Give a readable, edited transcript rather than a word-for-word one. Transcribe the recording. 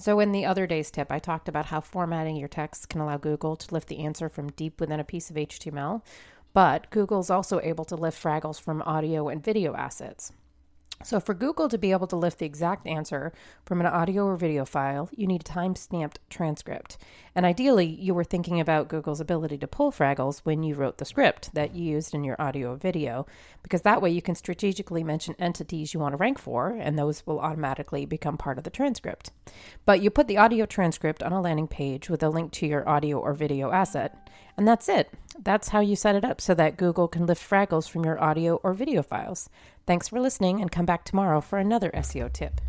So in the other day's tip, I talked about how formatting your text can allow Google to lift the answer from deep within a piece of HTML, but Google's also able to lift Fraggles from audio and video assets. So for Google to be able to lift the exact answer from an audio or video file, you need a time-stamped transcript. And ideally, you were thinking about Google's ability to pull Fraggles when you wrote the script that you used in your audio or video, because that way you can strategically mention entities you want to rank for, and those will automatically become part of the transcript. But you put the audio transcript on a landing page with a link to your audio or video asset, and that's it. That's how you set it up so that Google can lift Fraggles from your audio or video files. Thanks for listening, and come back tomorrow for another SEO tip.